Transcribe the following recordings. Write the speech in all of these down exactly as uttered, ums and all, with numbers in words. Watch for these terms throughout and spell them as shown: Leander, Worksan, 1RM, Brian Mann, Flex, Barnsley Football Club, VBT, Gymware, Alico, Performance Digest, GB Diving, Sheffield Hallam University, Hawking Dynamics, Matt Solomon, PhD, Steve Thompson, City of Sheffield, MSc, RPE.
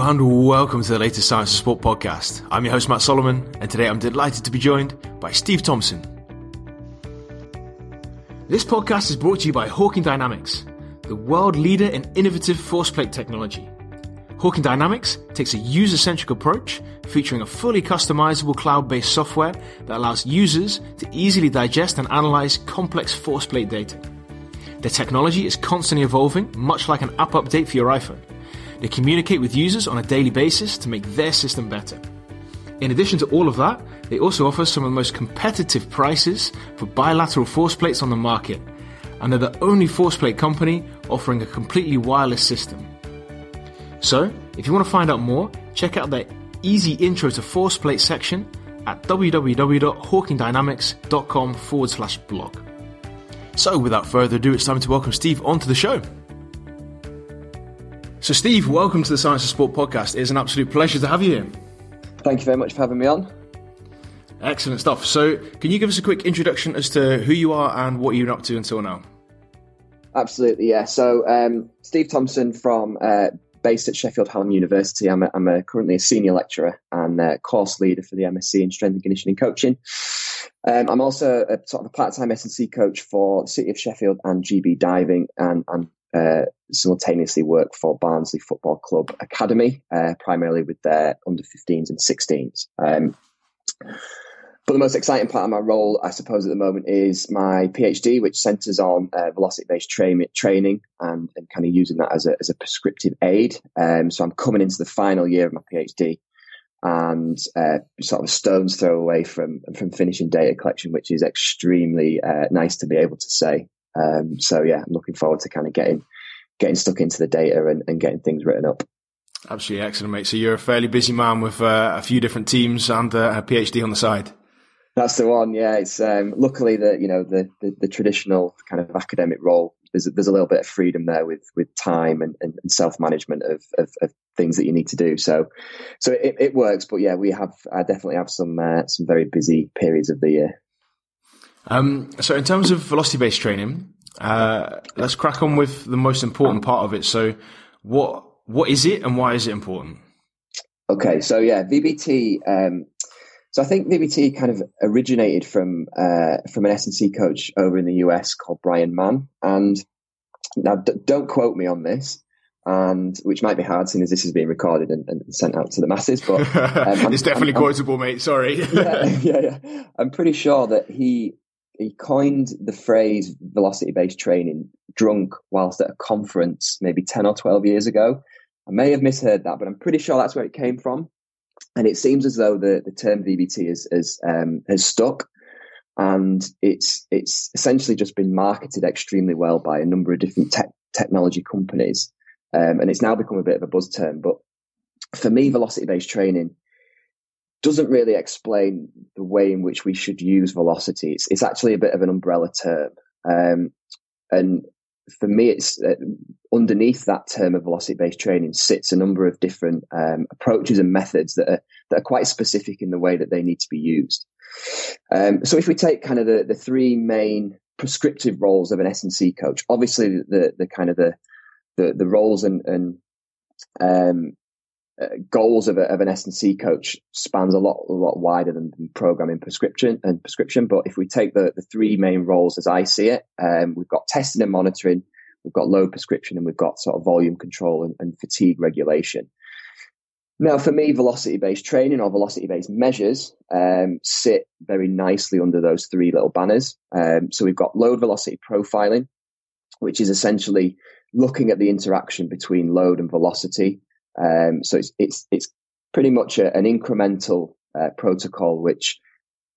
Hello and welcome to the latest Science and Sport podcast. I'm your host Matt Solomon, and today I'm delighted to be joined by Steve Thompson. This podcast is brought to you by Hawking Dynamics, the world leader in innovative force plate technology. Hawking Dynamics takes a user-centric approach featuring a fully customizable cloud-based software that allows users to easily digest and analyze complex force plate data. Their technology is constantly evolving, much like an app update for your iPhone. They communicate with users on a daily basis to make their system better. In addition to all of that, they also offer some of the most competitive prices for bilateral force plates on the market, and they're the only force plate company offering a completely wireless system. So, if you want to find out more, check out their easy intro to force plate section at www.hawkingdynamics.com forward slash blog. So, without further ado, it's time to welcome Steve onto the show. So, Steve, welcome to the Science of Sport podcast. It is an absolute pleasure to have you here. Thank you very much for having me on. Excellent stuff. So, can you give us a quick introduction as to who you are and what you're up to until now? Absolutely, yeah. So, um, Steve Thompson from... Uh, based at Sheffield Hallam University. I'm, a, I'm a, currently a senior lecturer and uh, course leader for the M S c in Strength and Conditioning Coaching. Um, I'm also a, sort of a part-time S and C coach for the City of Sheffield and G B Diving, and, and uh, simultaneously work for Barnsley Football Club Academy, uh, primarily with their under fifteens and sixteens. Um, but the most exciting part of my role, I suppose, at the moment is my P H D, which centres on uh, velocity-based tra- training and, and kind of using that as a, as a prescriptive aid. Um, so I'm coming into the final year of my P H D and uh, sort of a stone's throw away from, from finishing data collection, which is extremely uh, nice to be able to say. Um, so, yeah, I'm looking forward to kind of getting getting stuck into the data and, and getting things written up. Absolutely excellent, mate. So you're a fairly busy man with uh, a few different teams and uh, a P H D on the side. That's the one, yeah. It's um, luckily that you know the, the the traditional kind of academic role. There's there's a little bit of freedom there with with time and, and, and self management of, of of things that you need to do. So so it, it works, but yeah, we have I definitely have some uh, some very busy periods of the year. Um. So in terms of velocity based training, uh, let's crack on with the most important part of it. So what what is it and why is it important? Okay, so yeah, V B T. Um, So I think V B T kind of originated from uh, from an S and C coach over in the U S called Brian Mann. And now d- don't quote me on this, and which might be hard seeing as this is being recorded and, and sent out to the masses. But um, it's definitely I'm, quotable, I'm, mate. Sorry. yeah, yeah, yeah. I'm pretty sure that he he coined the phrase velocity-based training drunk whilst at a conference maybe ten or twelve years ago. I may have misheard that, but I'm pretty sure that's where it came from. And it seems as though the, the term V B T is, is, um, has stuck, and it's it's essentially just been marketed extremely well by a number of different te- technology companies. Um, and it's now become a bit of a buzz term. But for me, velocity-based training doesn't really explain the way in which we should use velocity. It's, it's actually a bit of an umbrella term. Um, and for me, it's uh, underneath that term of velocity-based training sits a number of different um, approaches and methods that are that are quite specific in the way that they need to be used. Um, so if we take kind of the, the three main prescriptive roles of an S and C coach, obviously the the kind of the the, the roles and, and um, uh, goals of, a, of an S and C coach spans a lot a lot wider than, than programming prescription and prescription. But if we take the, the three main roles as I see it, um, we've got testing and monitoring, we've got load prescription, and we've got sort of volume control and, and fatigue regulation. Now, for me, velocity-based training or velocity-based measures um, sit very nicely under those three little banners. Um, so we've got load velocity profiling, which is essentially looking at the interaction between load and velocity. Um, so it's it's it's pretty much a, an incremental uh, protocol which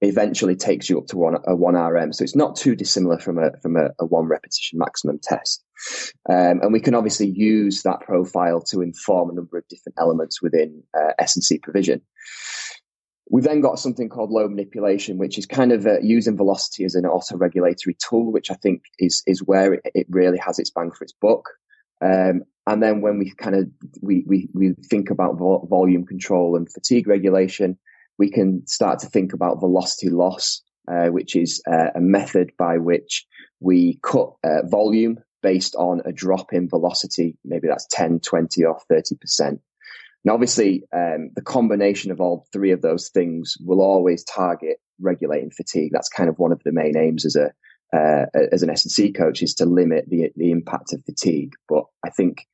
eventually takes you up to one, a one R M. So it's not too dissimilar from a from a, a one repetition maximum test. Um, and we can obviously use that profile to inform a number of different elements within uh, S and C provision. We've then got something called load manipulation, which is kind of uh, using velocity as an auto-regulatory tool, which I think is is where it, it really has its bang for its buck. Um, and then when we kind of we we, we think about vol- volume control and fatigue regulation, we can start to think about velocity loss, uh, which is uh, a method by which we cut uh, volume based on a drop in velocity. Maybe that's ten, twenty or thirty percent. Now, obviously, um, the combination of all three of those things will always target regulating fatigue. That's kind of one of the main aims as a uh, as an S and C coach, is to limit the the impact of fatigue. But I think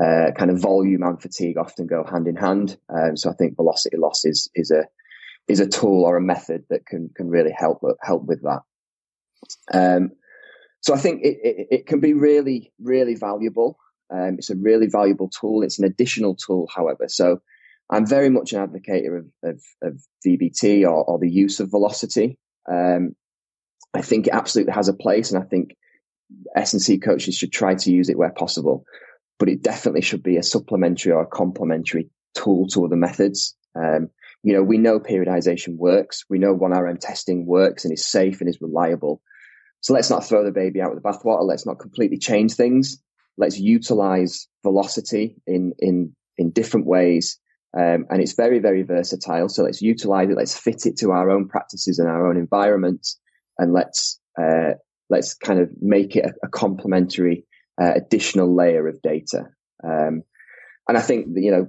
uh, kind of volume and fatigue often go hand in hand. Um, so I think velocity loss is is a is a tool or a method that can can really help help with that. Um, so I think it, it it can be really really valuable. Um, it's a really valuable tool. It's an additional tool, however. So I'm very much an advocate of, of, of V B T or, or the use of velocity. Um, I think it absolutely has a place, and I think S and C coaches should try to use it where possible. But it definitely should be a supplementary or a complementary tool to other methods. Um, you know, we know periodization works. We know one R M testing works and is safe and is reliable. So let's not throw the baby out with the bathwater. Let's not completely change things. Let's utilize velocity in in in different ways. Um, and it's very, very versatile. So let's utilize it. Let's fit it to our own practices and our own environments. And let's uh, let's kind of make it a, a complementary uh, additional layer of data. Um, and I think that, you know,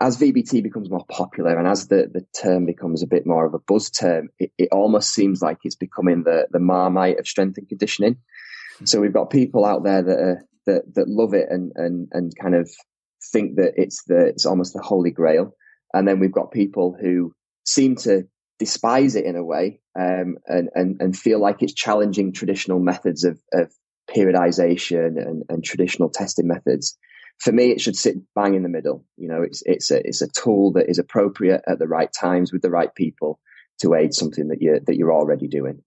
as V B T becomes more popular and as the, the term becomes a bit more of a buzz term, it, it almost seems like it's becoming the, the Marmite of strength and conditioning. So we've got people out there that are, That, that love it and and and kind of think that it's the it's almost the holy grail, and then we've got people who seem to despise it in a way, um, and and and feel like it's challenging traditional methods of, of periodization and, and traditional testing methods. For me, it should sit bang in the middle. You know, it's it's a it's a tool that is appropriate at the right times with the right people to aid something that you that you're already doing.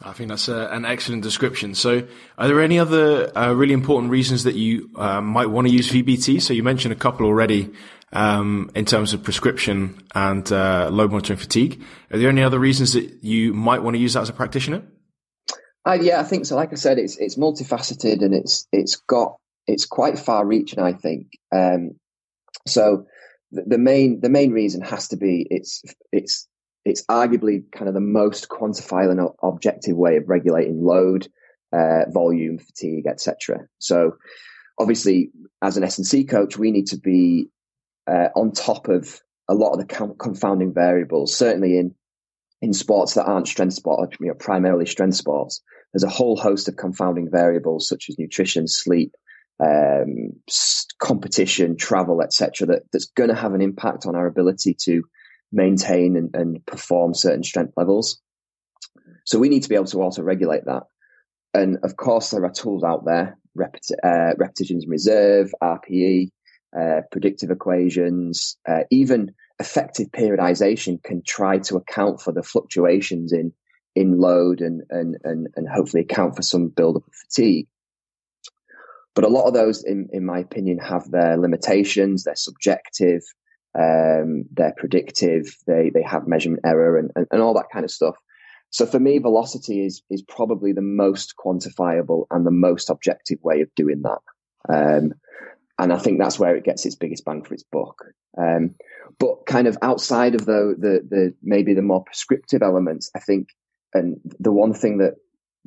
I think that's a, an excellent description. So are there any other uh, really important reasons that you uh, might want to use V B T? So you mentioned a couple already um, in terms of prescription and uh, load monitoring fatigue. Are there any other reasons that you might want to use that as a practitioner? Uh, yeah, I think so. Like I said, it's it's multifaceted and it's it's got it's quite far reaching, I think. Um, so the, the main the main reason has to be it's it's It's arguably kind of the most quantifiable and objective way of regulating load, uh, volume, fatigue, et cetera. So obviously, as an S and C coach, we need to be uh, on top of a lot of the confounding variables, certainly in in sports that aren't strength sports, you know, primarily strength sports. There's a whole host of confounding variables such as nutrition, sleep, um, competition, travel, et cetera that, that's going to have an impact on our ability to maintain and, and perform certain strength levels. So we need to be able to auto-regulate that. And of course, there are tools out there, repeti- uh, repetitions in reserve, R P E, uh, predictive equations, uh, even effective periodization can try to account for the fluctuations in in load and and and, and hopefully account for some buildup of fatigue. But a lot of those, in, in my opinion, have their limitations, they're subjective, um they're predictive, they they have measurement error and, and and all that kind of stuff. So for me, velocity is is probably the most quantifiable and the most objective way of doing that, um and I think that's where it gets its biggest bang for its buck. Um but kind of outside of the the, the maybe the more prescriptive elements, I think, and the one thing that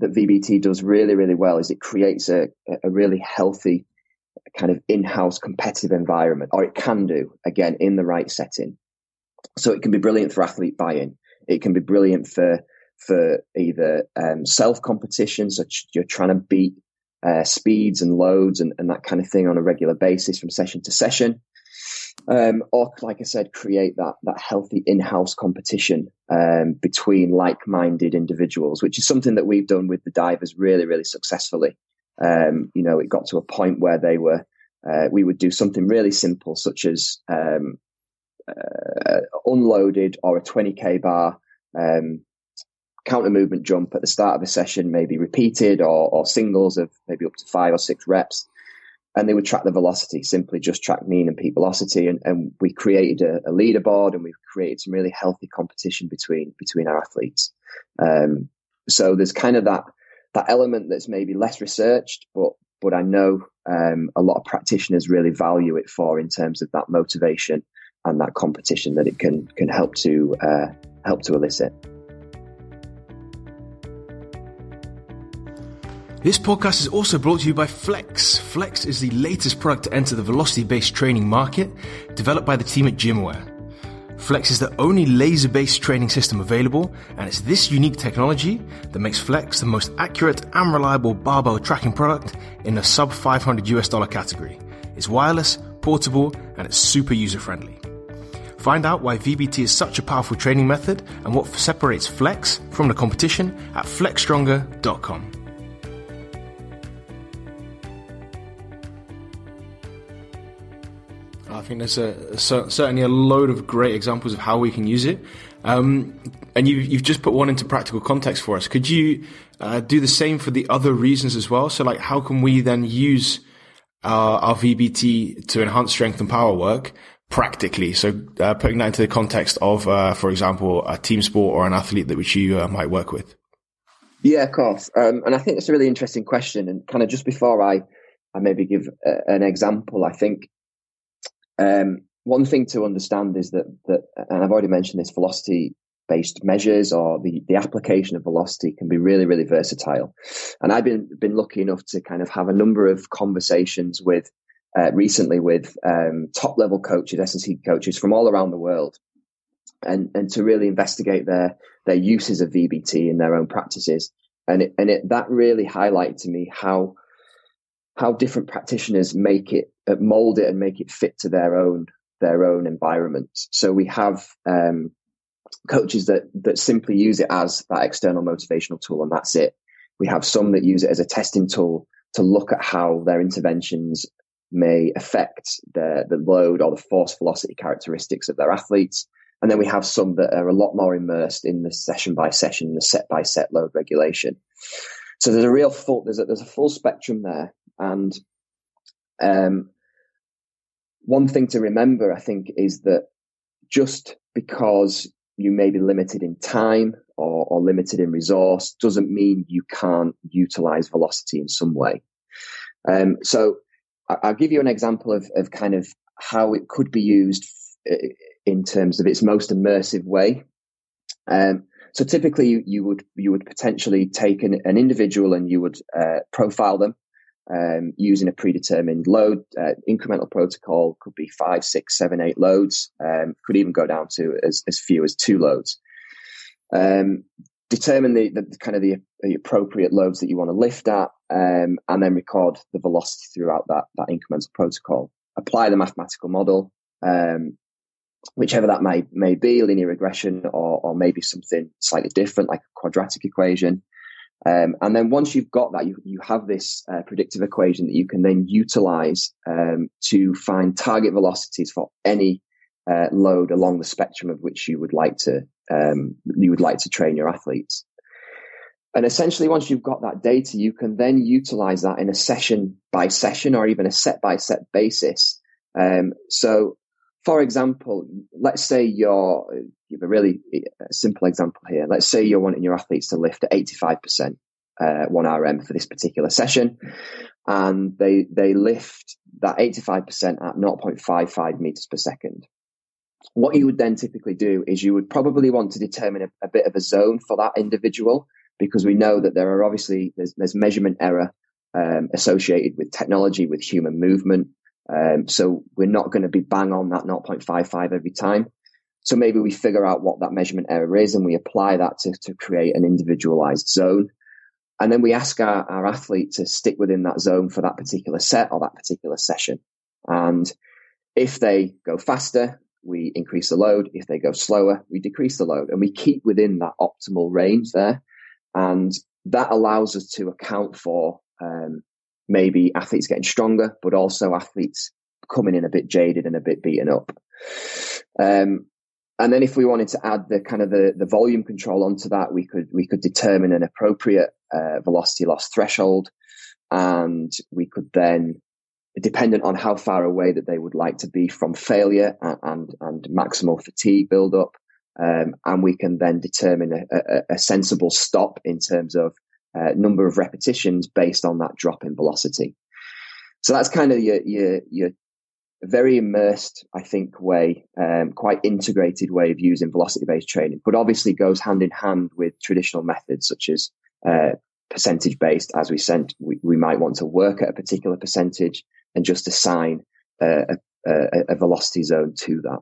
that V B T does really really well is it creates a a really healthy kind of in-house competitive environment, or it can do, again, in the right setting. So it can be brilliant for athlete buy-in. It can be brilliant for for either um, self-competition, so you're trying to beat uh, speeds and loads and, and that kind of thing on a regular basis from session to session. Um, or, like I said, create that that healthy in-house competition um, between like-minded individuals, which is something that we've done with the divers really, really successfully. Um, you know, it got to a point where they were, uh, we would do something really simple, such as um, uh, unloaded or a twenty K bar um, counter movement jump at the start of a session, maybe repeated or, or singles of maybe up to five or six reps. And they would track the velocity, simply just track mean and peak velocity. And, and we created a, a leaderboard, and we've created some really healthy competition between, between our athletes. Um, so there's kind of that, that element that's maybe less researched, but but I know um, a lot of practitioners really value it for, in terms of that motivation and that competition that it can can help to uh, help to elicit. This podcast is also brought to you by Flex. Flex is the latest product to enter the velocity-based training market, developed by the team at Gymware. Flex is the only laser-based training system available, and it's this unique technology that makes Flex the most accurate and reliable barbell tracking product in the sub five hundred US dollar category. It's wireless, portable, and it's super user-friendly. Find out why V B T is such a powerful training method and what separates Flex from the competition at flex stronger dot com. I think there's a, certainly a load of great examples of how we can use it. Um, and you, you've just put one into practical context for us. Could you uh, do the same for the other reasons as well? So like, how can we then use our, our V B T to enhance strength and power work practically? So uh, putting that into the context of, uh, for example, a team sport or an athlete that which you uh, might work with. Yeah, of course. Um, and I think it's a really interesting question. And kind of just before I, I maybe give a, an example, I think, Um, one thing to understand is that, that, and I've already mentioned this, velocity-based measures or the, the application of velocity can be really, really versatile. And I've been been lucky enough to kind of have a number of conversations with uh, recently with um, top-level coaches, S and C coaches from all around the world, and and to really investigate their their uses of V B T in their own practices. And it, and it, that really highlighted to me how how different practitioners make it, mold it and make it fit to their own, their own environment. So we have um, coaches that, that simply use it as that external motivational tool, and that's it. We have some that use it as a testing tool to look at how their interventions may affect the, the load or the force velocity characteristics of their athletes. And then we have some that are a lot more immersed in the session by session, the set by set load regulation. So there's a real full, there's a, there's a full spectrum there. And um, one thing to remember, I think, is that just because you may be limited in time or, or limited in resource doesn't mean you can't utilize velocity in some way. Um, so I'll give you an example of, of kind of how it could be used in terms of its most immersive way. Um, so typically, you, you would you would potentially take an, an individual and you would uh, profile them. Um, using a predetermined load, uh, incremental protocol could be five, six, seven, eight loads, um, could even go down to as, as few as two loads. Um, determine the, the kind of the, the appropriate loads that you want to lift at, um, and then record the velocity throughout that, that incremental protocol. Apply the mathematical model, um, whichever that may, may be, linear regression or, or maybe something slightly different like a quadratic equation. Um, and then once you've got that, you, you have this uh, predictive equation that you can then utilize um, to find target velocities for any uh, load along the spectrum of which you would like to um, you would like to train your athletes. And essentially, once you've got that data, you can then utilize that in a session by session or even a set by set basis. Um, so, for example, let's say you're, you have a really simple example here. Let's say you're wanting your athletes to lift at eighty-five percent uh, one R M for this particular session, and they they lift that eighty-five percent at zero point five five meters per second. What you would then typically do is you would probably want to determine a, a bit of a zone for that individual, because we know that there are obviously, there's, there's measurement error um, associated with technology, with human movement. Um, so we're not going to be bang on that zero point five five every time. So maybe we figure out what that measurement error is and we apply that to, to create an individualized zone. And then we ask our, our athlete to stick within that zone for that particular set or that particular session. And if they go faster, we increase the load. If they go slower, we decrease the load, and we keep within that optimal range there. And that allows us to account for, um, maybe athletes getting stronger, but also athletes coming in a bit jaded and a bit beaten up. Um, and then if we wanted to add the kind of the, the volume control onto that, we could we could determine an appropriate uh, velocity loss threshold. And we could then, dependent on how far away that they would like to be from failure and, and, and maximal fatigue buildup, um, and we can then determine a, a, a sensible stop in terms of Uh, number of repetitions based on that drop in velocity. So that's kind of your your, your very immersed, I think, way, um, quite integrated way of using velocity-based training, but obviously goes hand in hand with traditional methods such as uh, percentage based, as we said, we, we might want to work at a particular percentage and just assign uh, a, a, a velocity zone to that.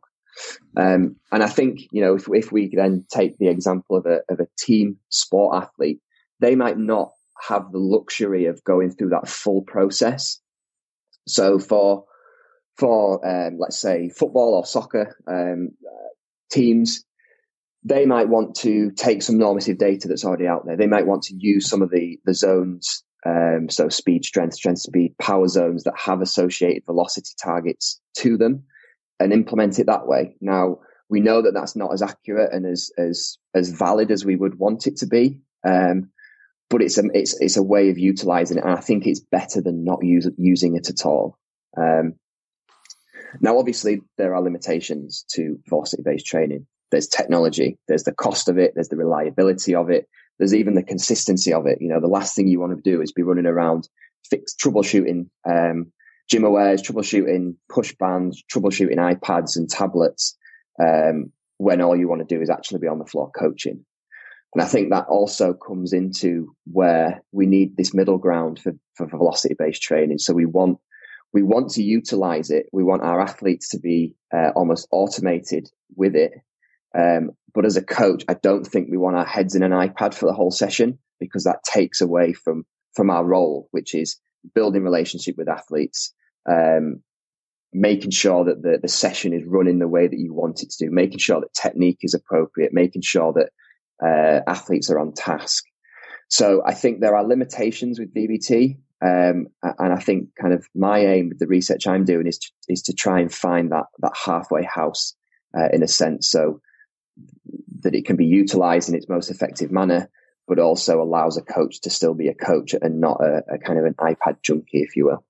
Um, and I think, you know, if, if we then take the example of a, of a team sport athlete, they might not have the luxury of going through that full process. So for, for um, let's say, football or soccer um, teams, they might want to take some normative data that's already out there. They might want to use some of the, the zones, um, so speed, strength, strength, speed, power zones that have associated velocity targets to them, and implement it that way. Now, we know that that's not as accurate and as as as valid as we would want it to be, um, but it's a it's it's a way of utilizing it, and I think it's better than not use, using it at all. Um, now, obviously, there are limitations to velocity-based training. There's technology. There's the cost of it. There's the reliability of it. There's even the consistency of it. You know, the last thing you want to do is be running around fix troubleshooting. Um, Gymwares, troubleshooting push bands, troubleshooting iPads and tablets, um, when all you want to do is actually be on the floor coaching. And I think that also comes into where we need this middle ground for, for velocity-based training. So we want we want to utilize it. We want our athletes to be uh, almost automated with it. Um, but as a coach, I don't think we want our heads in an iPad for the whole session, because that takes away from from our role, which is building relationship with athletes, um, making sure that the, the session is running the way that you want it to do, making sure that technique is appropriate, making sure that uh, athletes are on task. So I think there are limitations with V B T. Um, and I think kind of my aim with the research I'm doing is to, is to try and find that, that halfway house uh, in a sense, so that it can be utilized in its most effective manner, but also allows a coach to still be a coach and not a, a kind of an iPad junkie, if you will.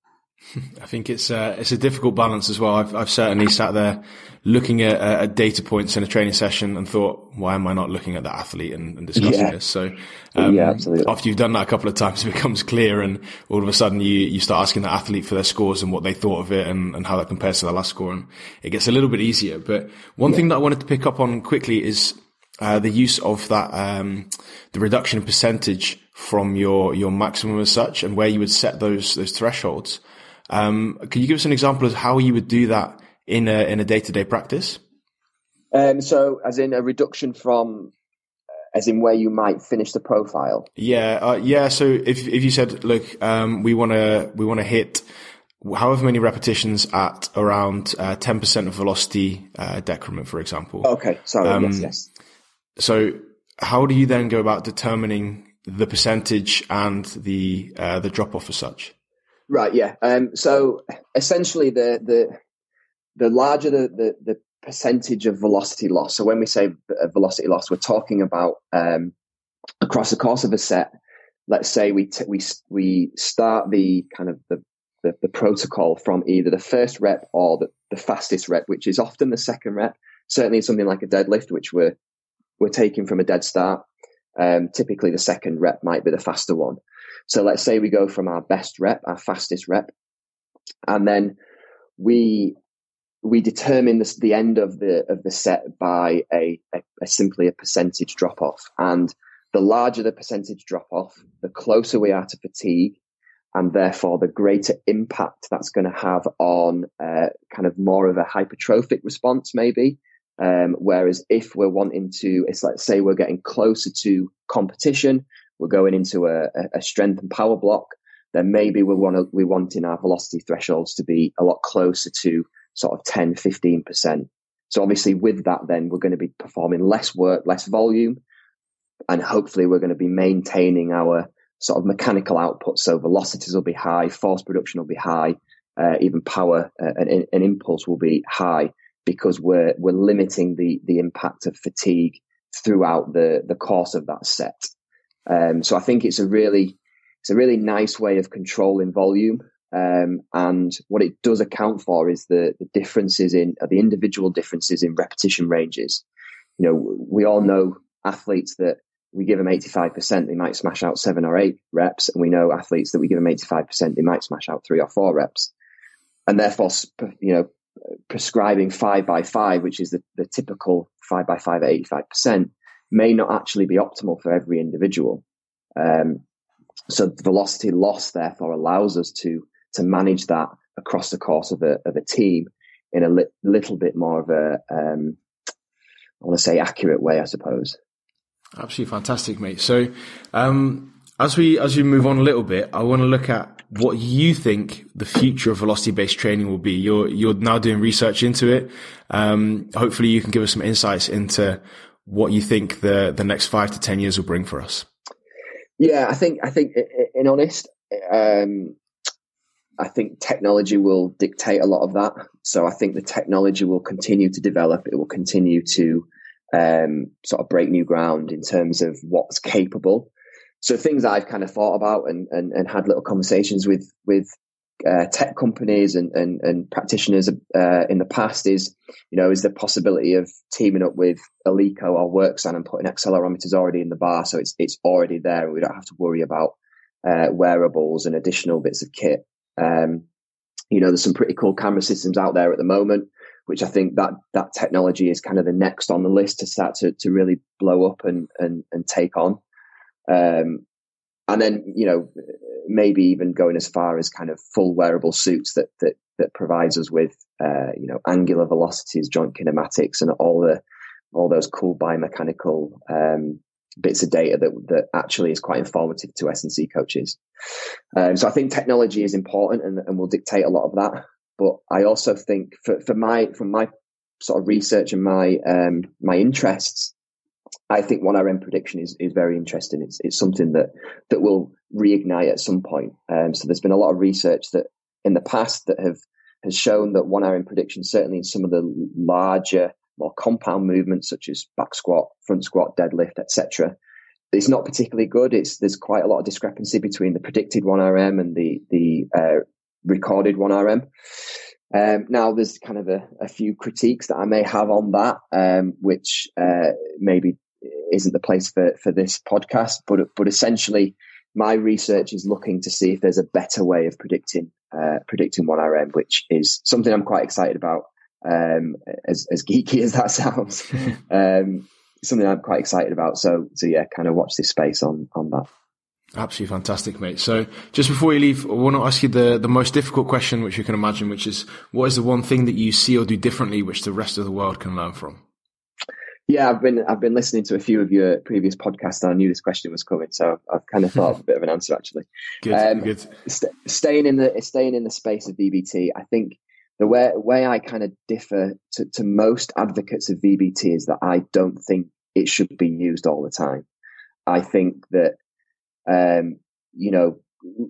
I think it's a, it's a difficult balance as well. I've, I've certainly sat there looking at, at data points in a training session and thought, why am I not looking at that athlete and, and discussing yeah. this? So um, yeah, after you've done that a couple of times, it becomes clear, and all of a sudden you, you start asking the athlete for their scores and what they thought of it and, and how that compares to their last score. And it gets a little bit easier. But one yeah. thing that I wanted to pick up on quickly is Uh, the use of that, um, the reduction percentage from your, your maximum as such, and where you would set those, those thresholds. Um, can you give us an example of how you would do that in a, in a day-to-day practice? Um, so as in a reduction from, as in where you might finish the profile? Yeah. Uh, yeah. So if, if you said, look, um, we want to, we want to hit however many repetitions at around, uh, ten percent of velocity, uh, decrement, for example. Okay. Sorry. Um, yes. Yes. So how do you then go about determining the percentage and the uh, the drop-off as such? Right, yeah. Um, so essentially, the the the larger the, the, the percentage of velocity loss, so when we say velocity loss, we're talking about um, across the course of a set, let's say we t- we we start the kind of the, the, the protocol from either the first rep or the, the fastest rep, which is often the second rep, certainly something like a deadlift, which we're we're taking from a dead start. Um, typically the second rep might be the faster one. So let's say we go from our best rep, our fastest rep, and then we, we determine this, the end of the, of the set by a, a, a simply a percentage drop off. And the larger the percentage drop off, the closer we are to fatigue, and therefore the greater impact that's going to have on uh, kind of more of a hypertrophic response maybe. Um, whereas if we're wanting to, it's let's say we're getting closer to competition, we're going into a, a strength and power block, then maybe we want to, we want in our velocity thresholds to be a lot closer to sort of ten, fifteen percent. So obviously with that, then we're going to be performing less work, less volume, and hopefully we're going to be maintaining our sort of mechanical output. So velocities will be high, force production will be high, uh, even power uh, and, and impulse will be high, because we're we're limiting the the impact of fatigue throughout the the course of that set. Um, so I think it's a really it's a really nice way of controlling volume. Um, and what it does account for is the, the differences in uh, the individual differences in repetition ranges. You know, we all know athletes that we give them eighty-five percent, they might smash out seven or eight reps, and we know athletes that we give them eighty-five percent, they might smash out three or four reps, and therefore, you know, prescribing five by five, which is the, the typical five by five at eighty-five percent, may not actually be optimal for every individual. Um, So the velocity loss, therefore, allows us to to manage that across the course of a of a team in a li- little bit more of a, um, I want to say, accurate way, I suppose. Absolutely fantastic, mate. So um, as we as we move on a little bit, I want to look at what you think the future of velocity-based training will be. You're you're now doing research into it. Um, hopefully, you can give us some insights into what you think the the next five to ten years will bring for us. Yeah, I think I think in honest, um, I think technology will dictate a lot of that. So I think the technology will continue to develop. It will continue to um, sort of break new ground in terms of what's capable. So things I've kind of thought about and and, and had little conversations with with uh, tech companies and and, and practitioners uh, in the past is, you know, is the possibility of teaming up with Alico or Worksan and putting accelerometers already in the bar, so it's it's already there and we don't have to worry about uh, wearables and additional bits of kit. Um, you know, there's some pretty cool camera systems out there at the moment, which I think that that technology is kind of the next on the list to start to to really blow up and and and take on. Um, and then, you know, maybe even going as far as kind of full wearable suits that that that provides us with, uh, you know, angular velocities, joint kinematics, and all the all those cool biomechanical um, bits of data that that actually is quite informative to S and C coaches. Um, so I think technology is important and, and will dictate a lot of that. But I also think for, for my from my sort of research and my um, my interests, I think one R M prediction is, is very interesting. It's it's something that that will reignite at some point. Um, so there's been a lot of research that in the past that have has shown that one R M prediction, certainly in some of the larger, more compound movements such as back squat, front squat, deadlift, et cetera, it's not particularly good. It's there's quite a lot of discrepancy between the predicted one R M and the the uh, recorded one R M. Um, now, there's kind of a, a few critiques that I may have on that, um, which uh, maybe isn't the place for, for this podcast. But but essentially, my research is looking to see if there's a better way of predicting uh, predicting one R M, which is something I'm quite excited about. Um, as as geeky as that sounds, um, something I'm quite excited about. So so yeah, kind of watch this space on on that. Absolutely fantastic, mate. So just before you leave, I want to ask you the, the most difficult question, which you can imagine, which is what is the one thing that you see or do differently, which the rest of the world can learn from? Yeah, I've been, I've been listening to a few of your previous podcasts and I knew this question was coming. So I've kind of thought of a bit of an answer actually. Good, um, good. St- staying in the, staying in the space of V B T, I think the way, way I kind of differ to, to most advocates of V B T is that I don't think it should be used all the time. I think that, Um, you know,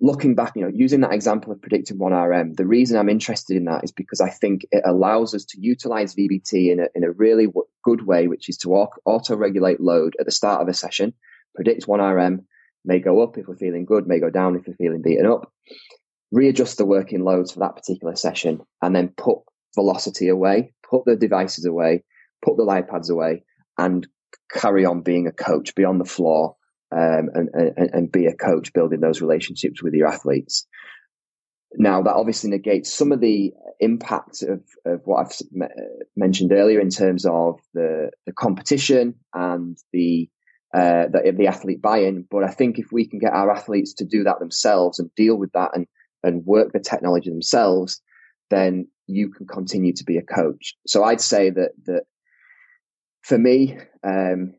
looking back, you know, using that example of predicting one R M, the reason I'm interested in that is because I think it allows us to utilize V B T in a, in a really w- good way, which is to auto-regulate load at the start of a session, predict one R M, may go up if we're feeling good, may go down if we're feeling beaten up, readjust the working loads for that particular session, and then put velocity away, put the devices away, put the live pads away, and carry on being a coach, be on the floor, Um, and, and, and be a coach building those relationships with your athletes. Now, that obviously negates some of the impact of, of what I've m- mentioned earlier in terms of the, the competition and the, uh, the the athlete buy-in. But I think if we can get our athletes to do that themselves and deal with that and, and work the technology themselves, then you can continue to be a coach. So I'd say that, that for me, um,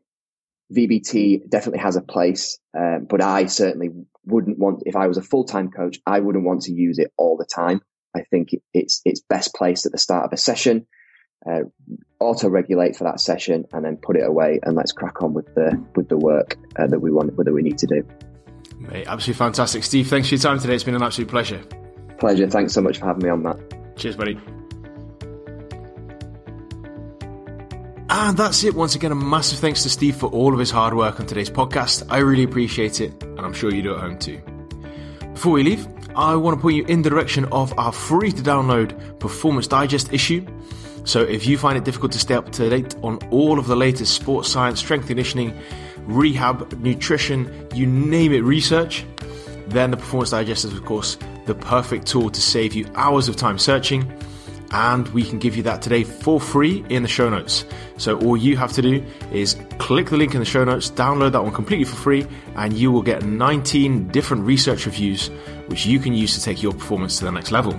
V B T definitely has a place, um, but I certainly wouldn't want, if I was a full-time coach, I wouldn't want to use it all the time. I think it, it's it's best placed at the start of a session, uh, auto-regulate for that session, and then put it away and let's crack on with the with the work uh, that we want, that we need to do. Mate, absolutely fantastic. Steve, thanks for your time today. It's been an absolute pleasure. Pleasure. Thanks so much for having me on, Matt. Cheers, buddy. And that's it. Once again, a massive thanks to Steve for all of his hard work on today's podcast. I really appreciate it, and I'm sure you do at home too. Before we leave, I want to point you in the direction of our free-to-download Performance Digest issue. So if you find it difficult to stay up to date on all of the latest sports science, strength conditioning, rehab, nutrition, you name it, research, then the Performance Digest is, of course, the perfect tool to save you hours of time searching and we can give you that today for free in the show notes. So all you have to do is click the link in the show notes, download that one completely for free, and you will get nineteen different research reviews which you can use to take your performance to the next level.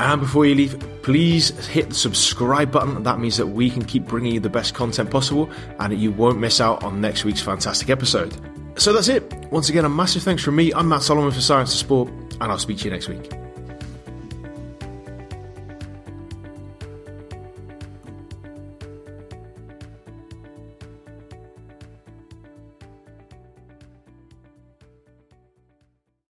And before you leave, please hit the subscribe button. That means that we can keep bringing you the best content possible and that you won't miss out on next week's fantastic episode. So that's it. Once again, a massive thanks from me. I'm Matt Solomon for Science to Sport, and I'll speak to you next week.